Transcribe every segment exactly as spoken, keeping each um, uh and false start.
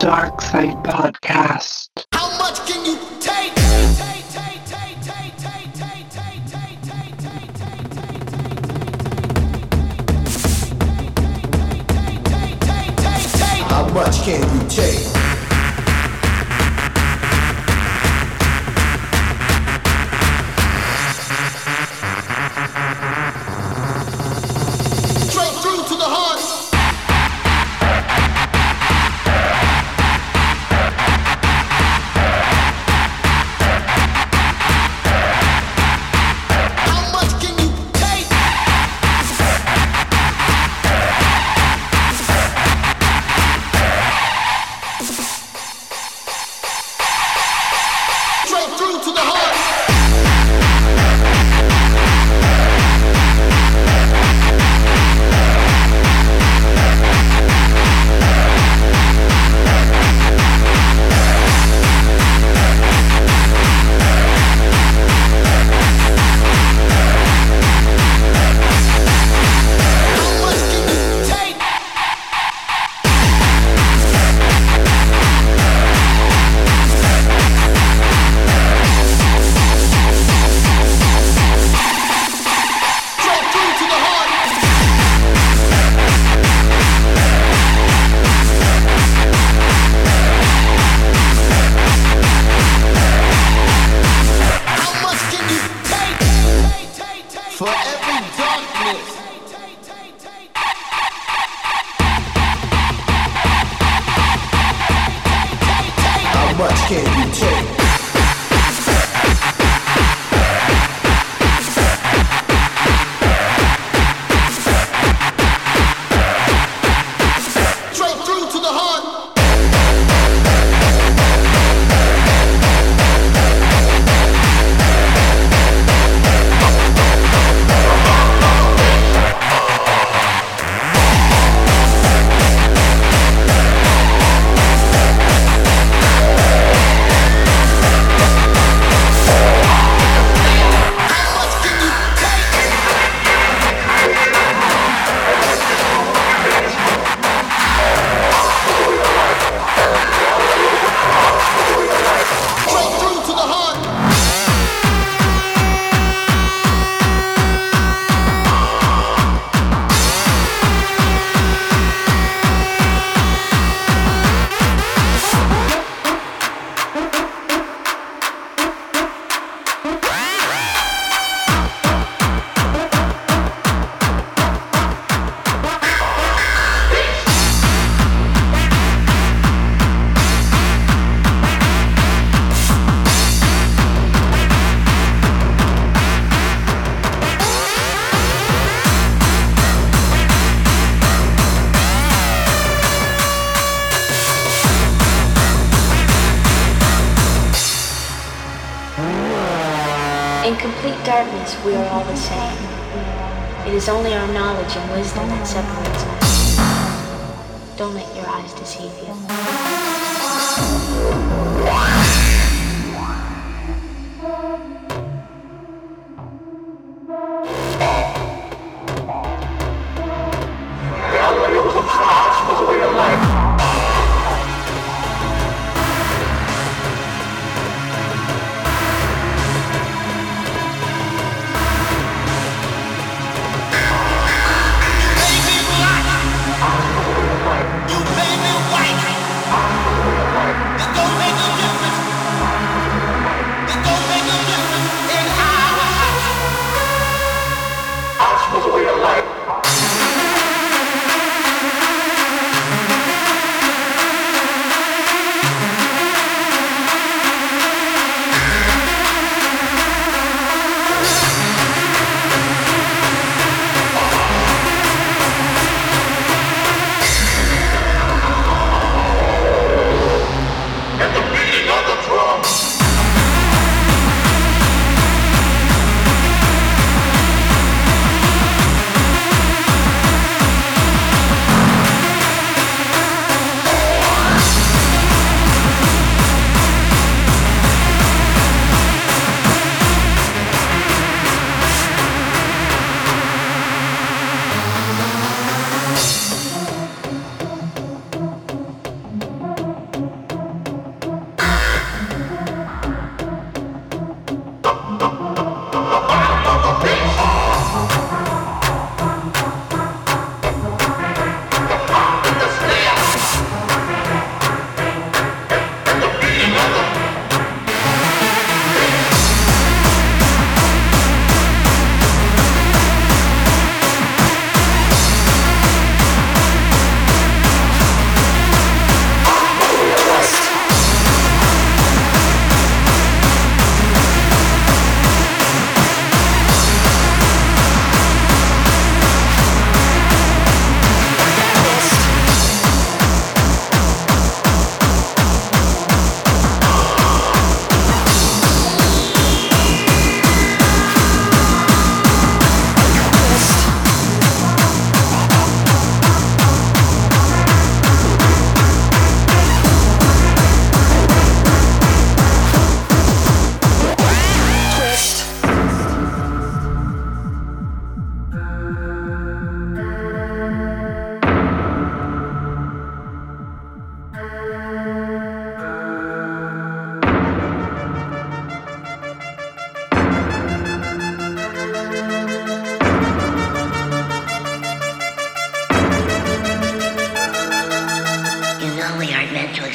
Dark Side Podcast. How much can you take? How much can you take? Straight through to the heart. We are all the same. It is only our knowledge and wisdom that separates us. Don't let your eyes deceive you. Don't make no difference.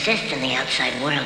exist in the outside world.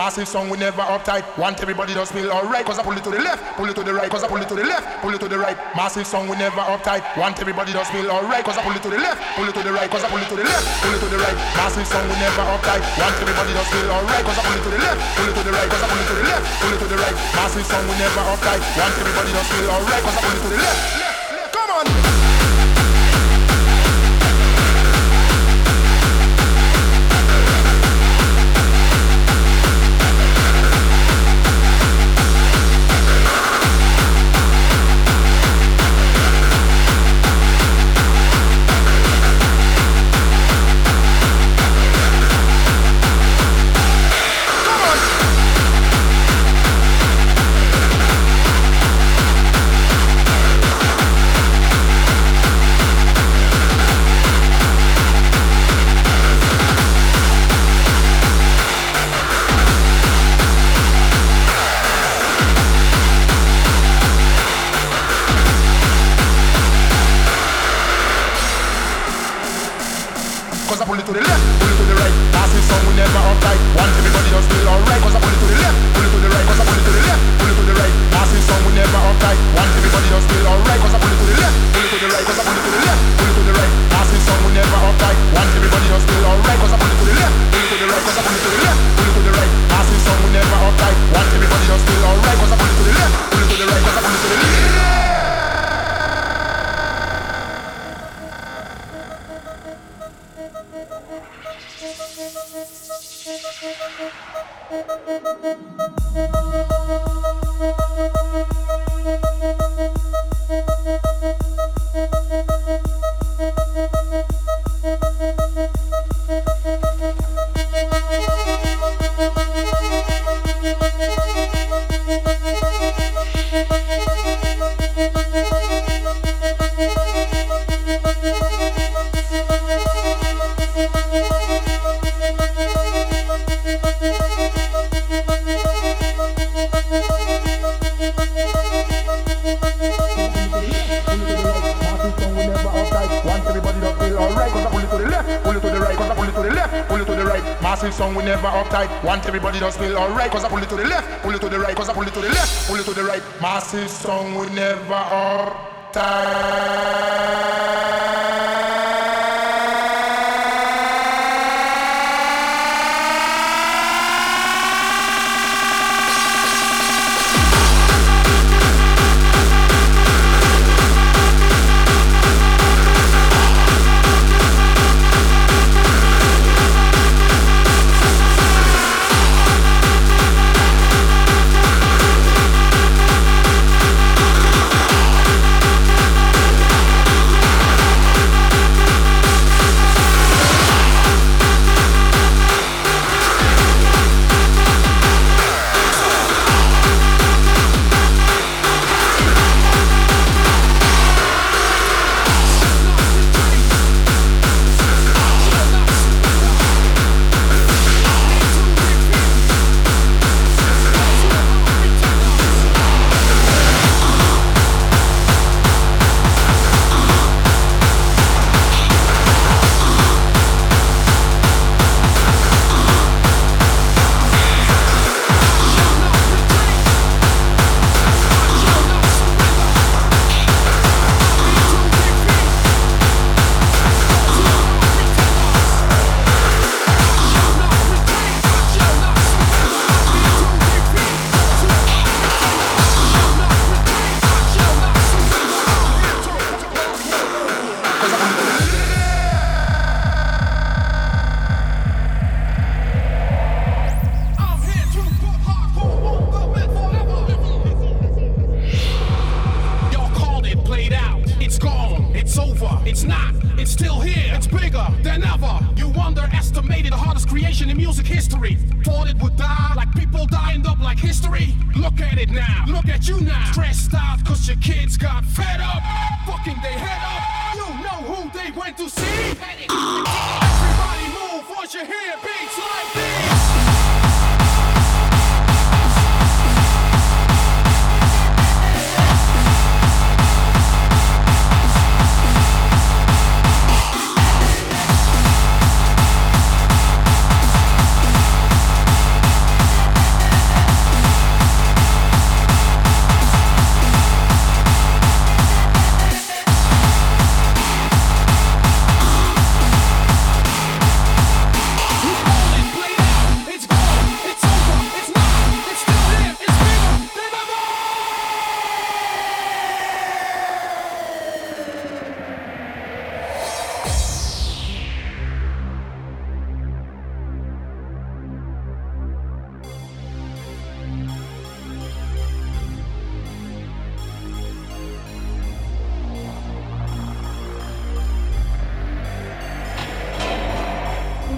Massive song, we never uptight. Want everybody to feel alright. Cause I pull it to the left, pull it to the right. Cause I pull it to the left, pull it to the right. Massive song, we never uptight. Want everybody to feel alright. Cause I pull it to the left, pull it to the right. Cause I pull it to the left, pull it to the right. Massive song, we never uptight. Want everybody to feel alright. Cause I pull it to the left, pull it to the right. Cause I pull it to the left, pull it to the right. Massive song, we never uptight. Want everybody to feel alright. Cause I pull it to the left, left, left. Come on. We'll be right back. right. Massive song, we never uptight. Want everybody just feel alright. Cause I pull it to the left, pull it to the right. Cause I pull it to the left, pull it to the right. Massive song, we never uptight.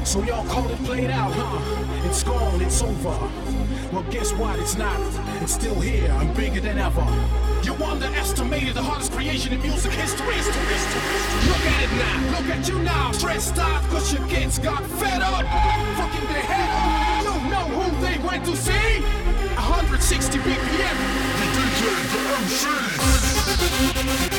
So y'all called it played out, huh? It's gone, it's over. Well, guess what? It's not. It's still here and bigger than ever. You underestimated the hardest creation in music history. Look at it now. Look at you now. Stressed out cause your kids got fed up. Fucking their head up. You know who they went to see? one hundred sixty B P M. The D J, the M C.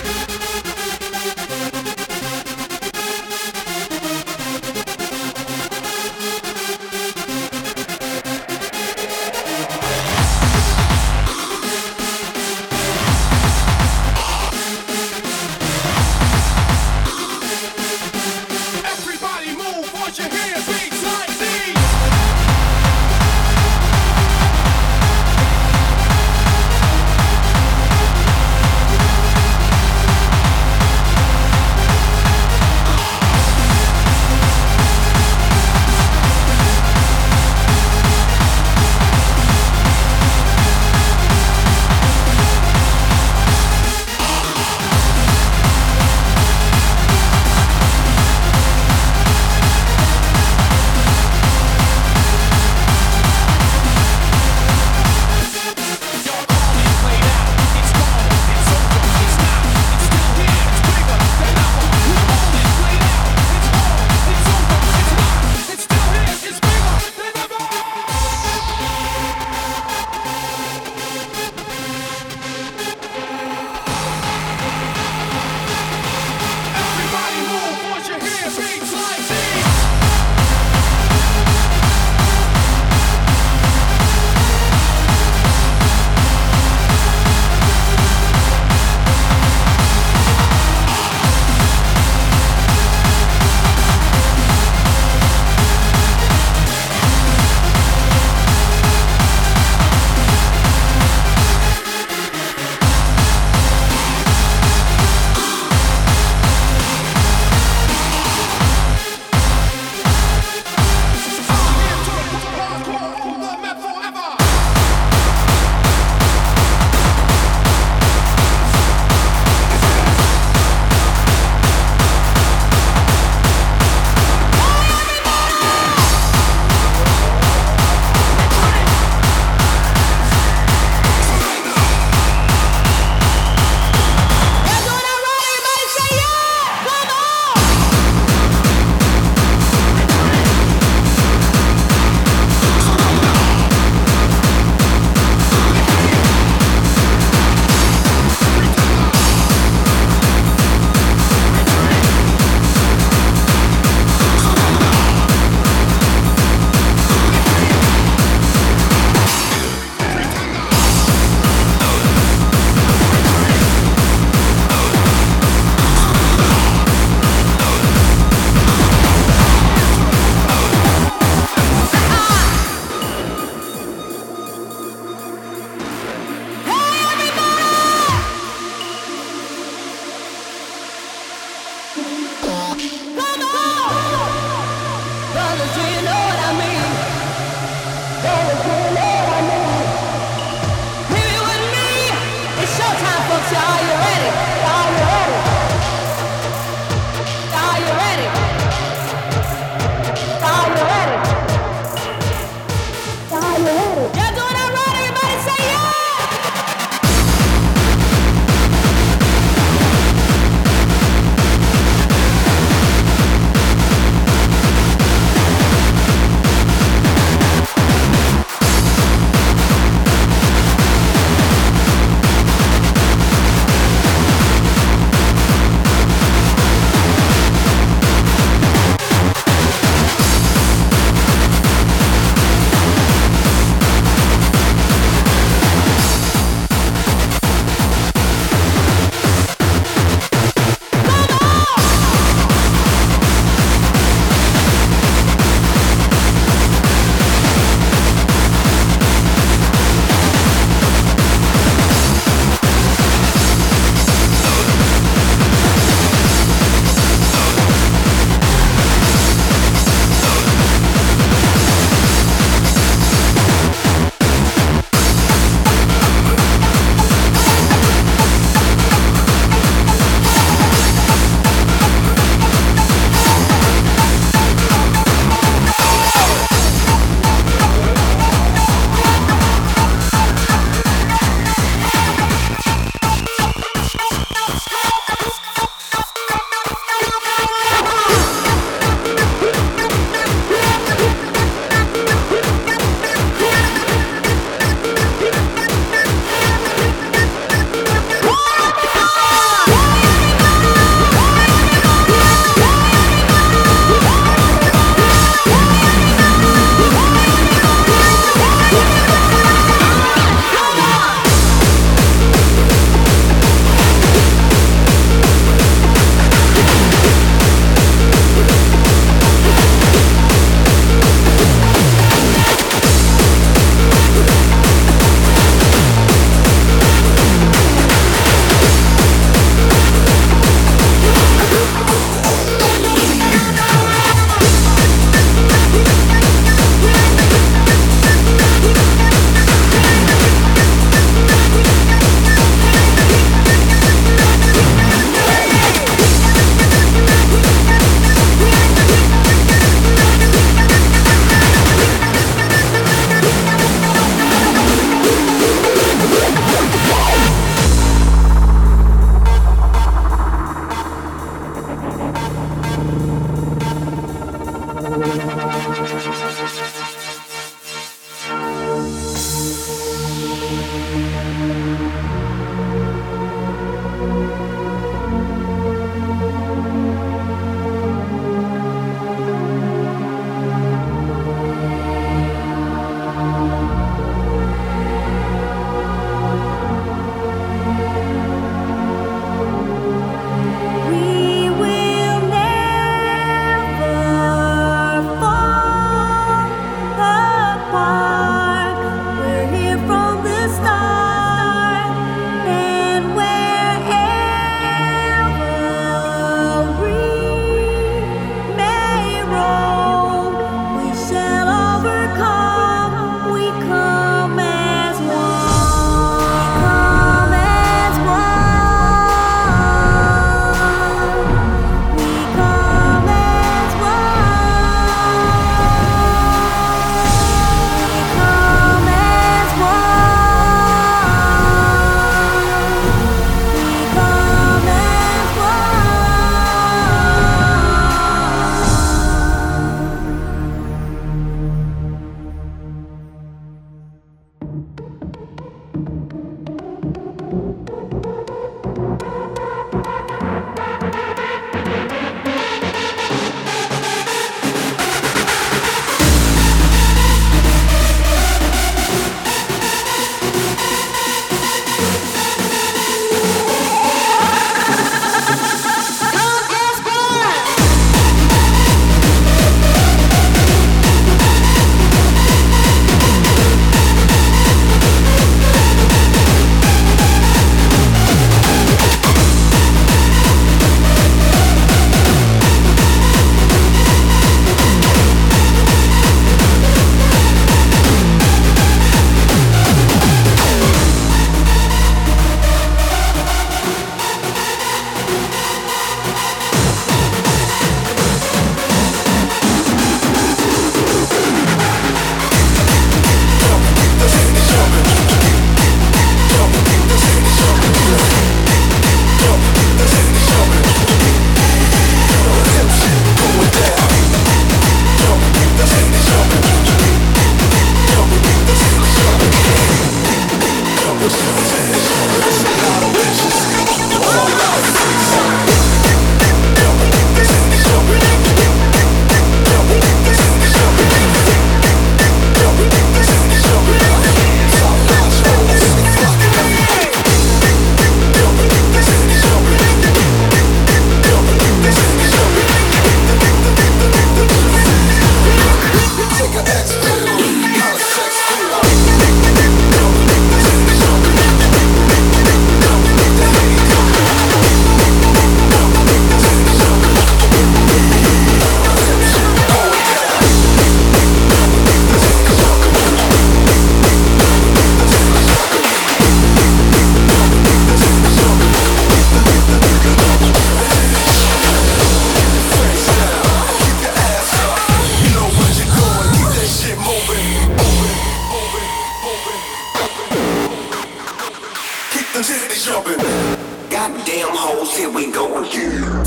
going here.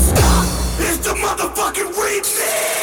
It's the motherfucking remix.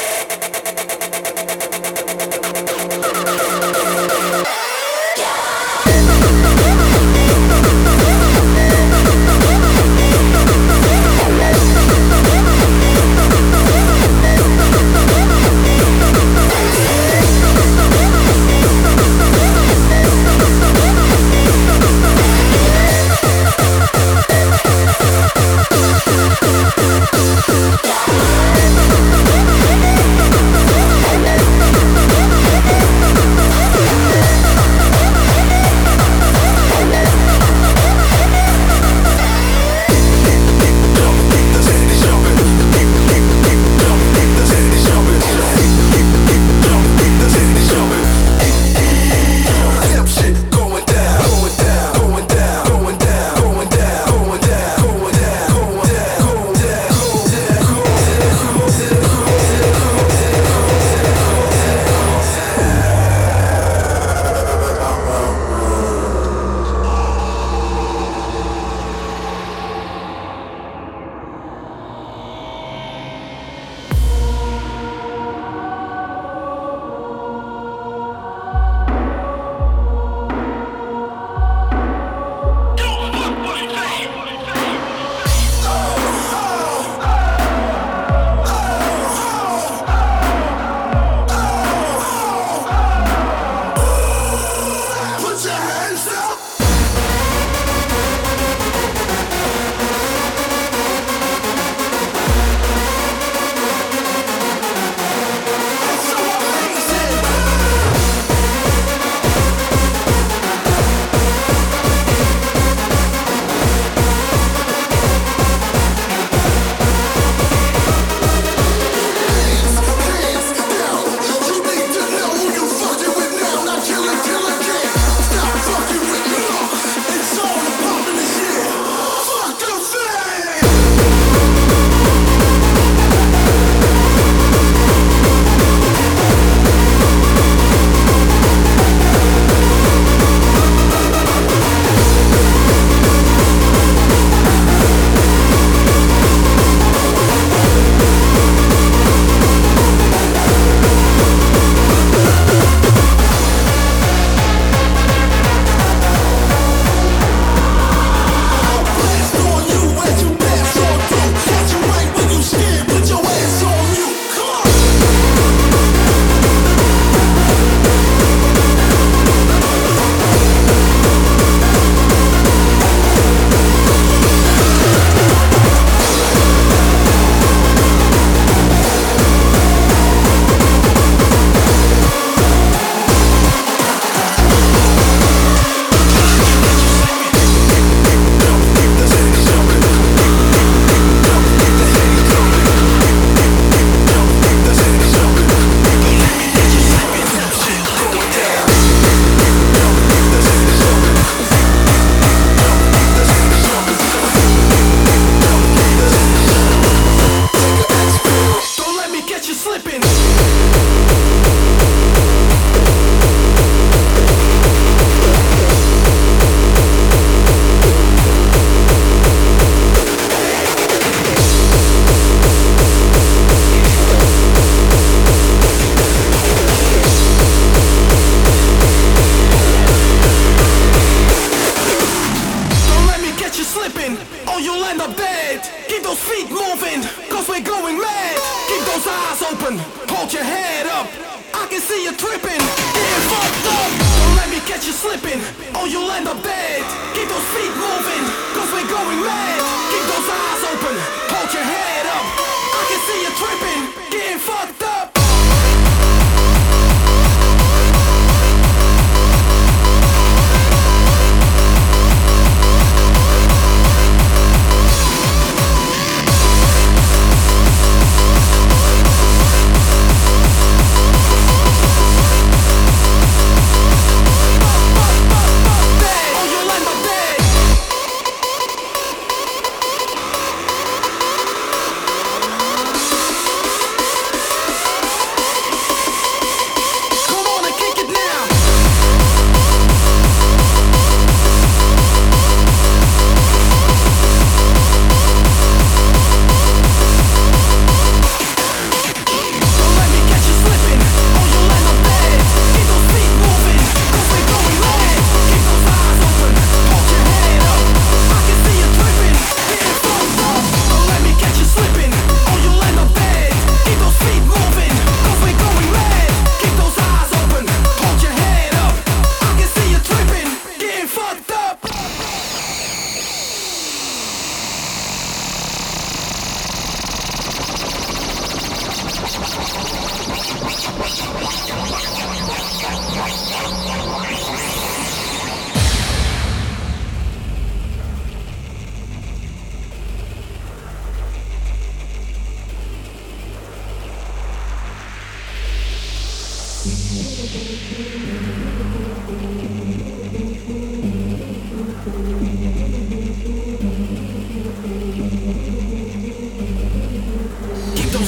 Keep those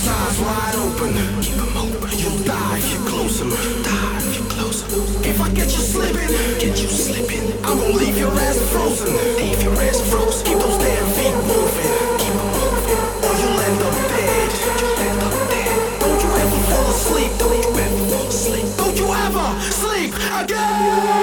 eyes wide open. Keep them open. You'll die if you close them. You'll die if you close them. If I get you slipping, get you slipping, I'm gonna leave your ass frozen. Leave your ass frozen. Keep those damn feet moving. Keep them moving, or you'll end up dead. You'll end up dead. Don't you ever fall asleep? Don't you ever fall asleep? Don't you ever sleep again?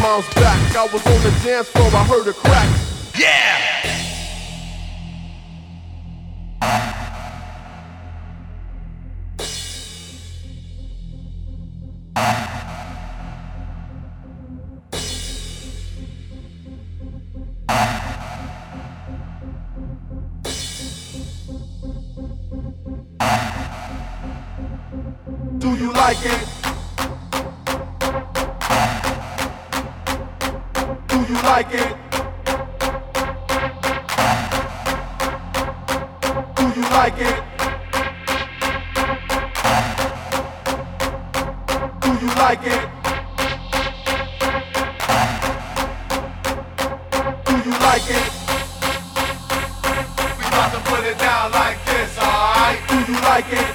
mom's back. I was on the dance floor, I heard a crack. Yeah. Do you like it? Like it? Do you like it? Do you like it? Do you like it? We about to put it down like this, alright? Do you like it?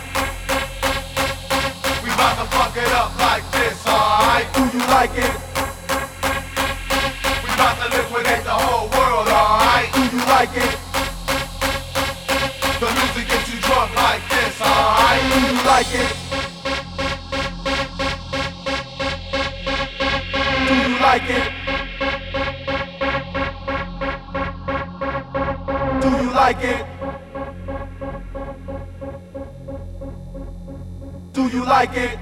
We about to fuck it up like this, alright? Do you like it? Do you like it? The music gets you drunk like this, alright? Do you like it? Do you like it? Do you like it? Do you like it?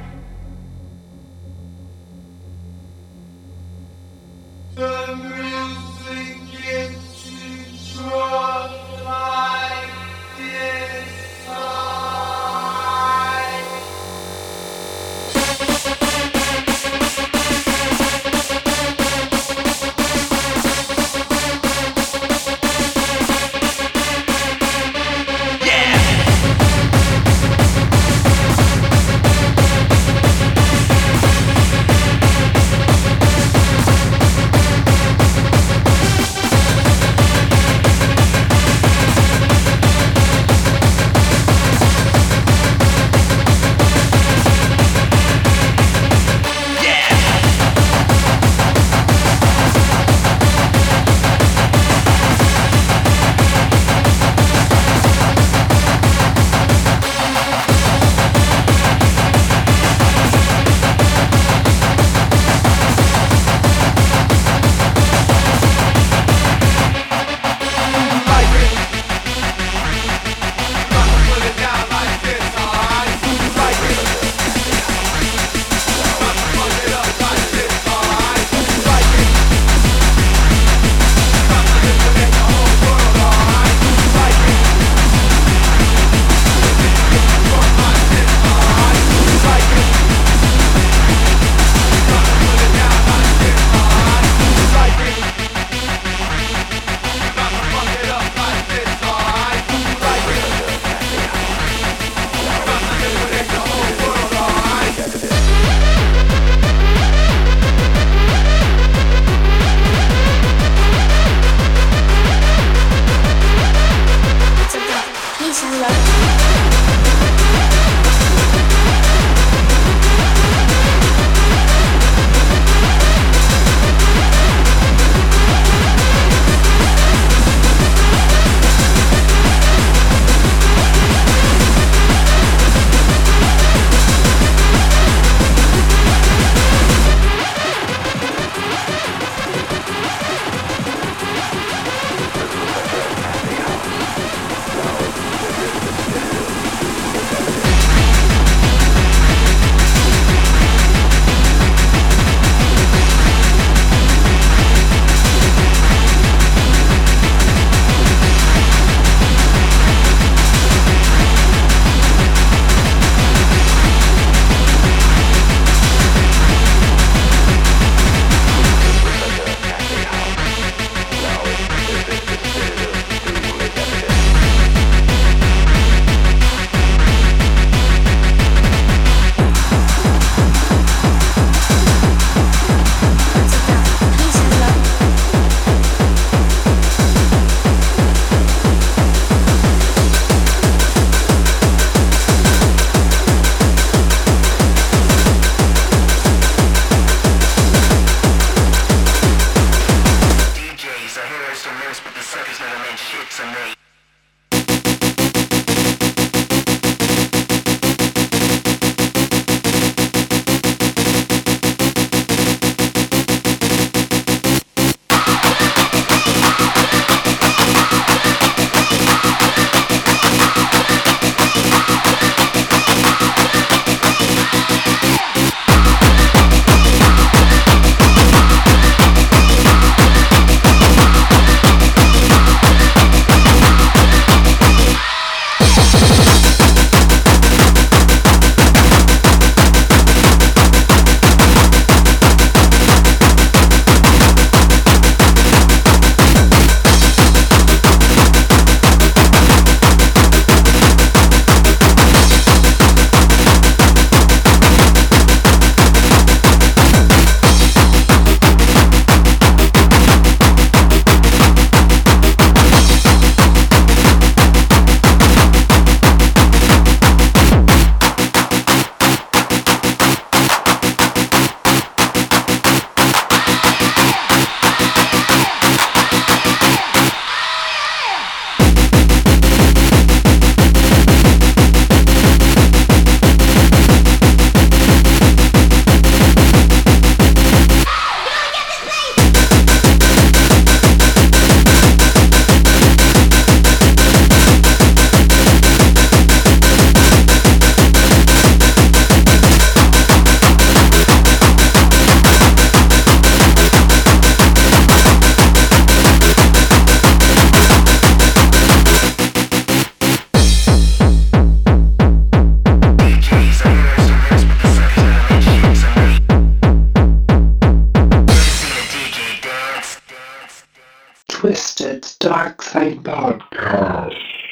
Twisted Dark Side Podcast.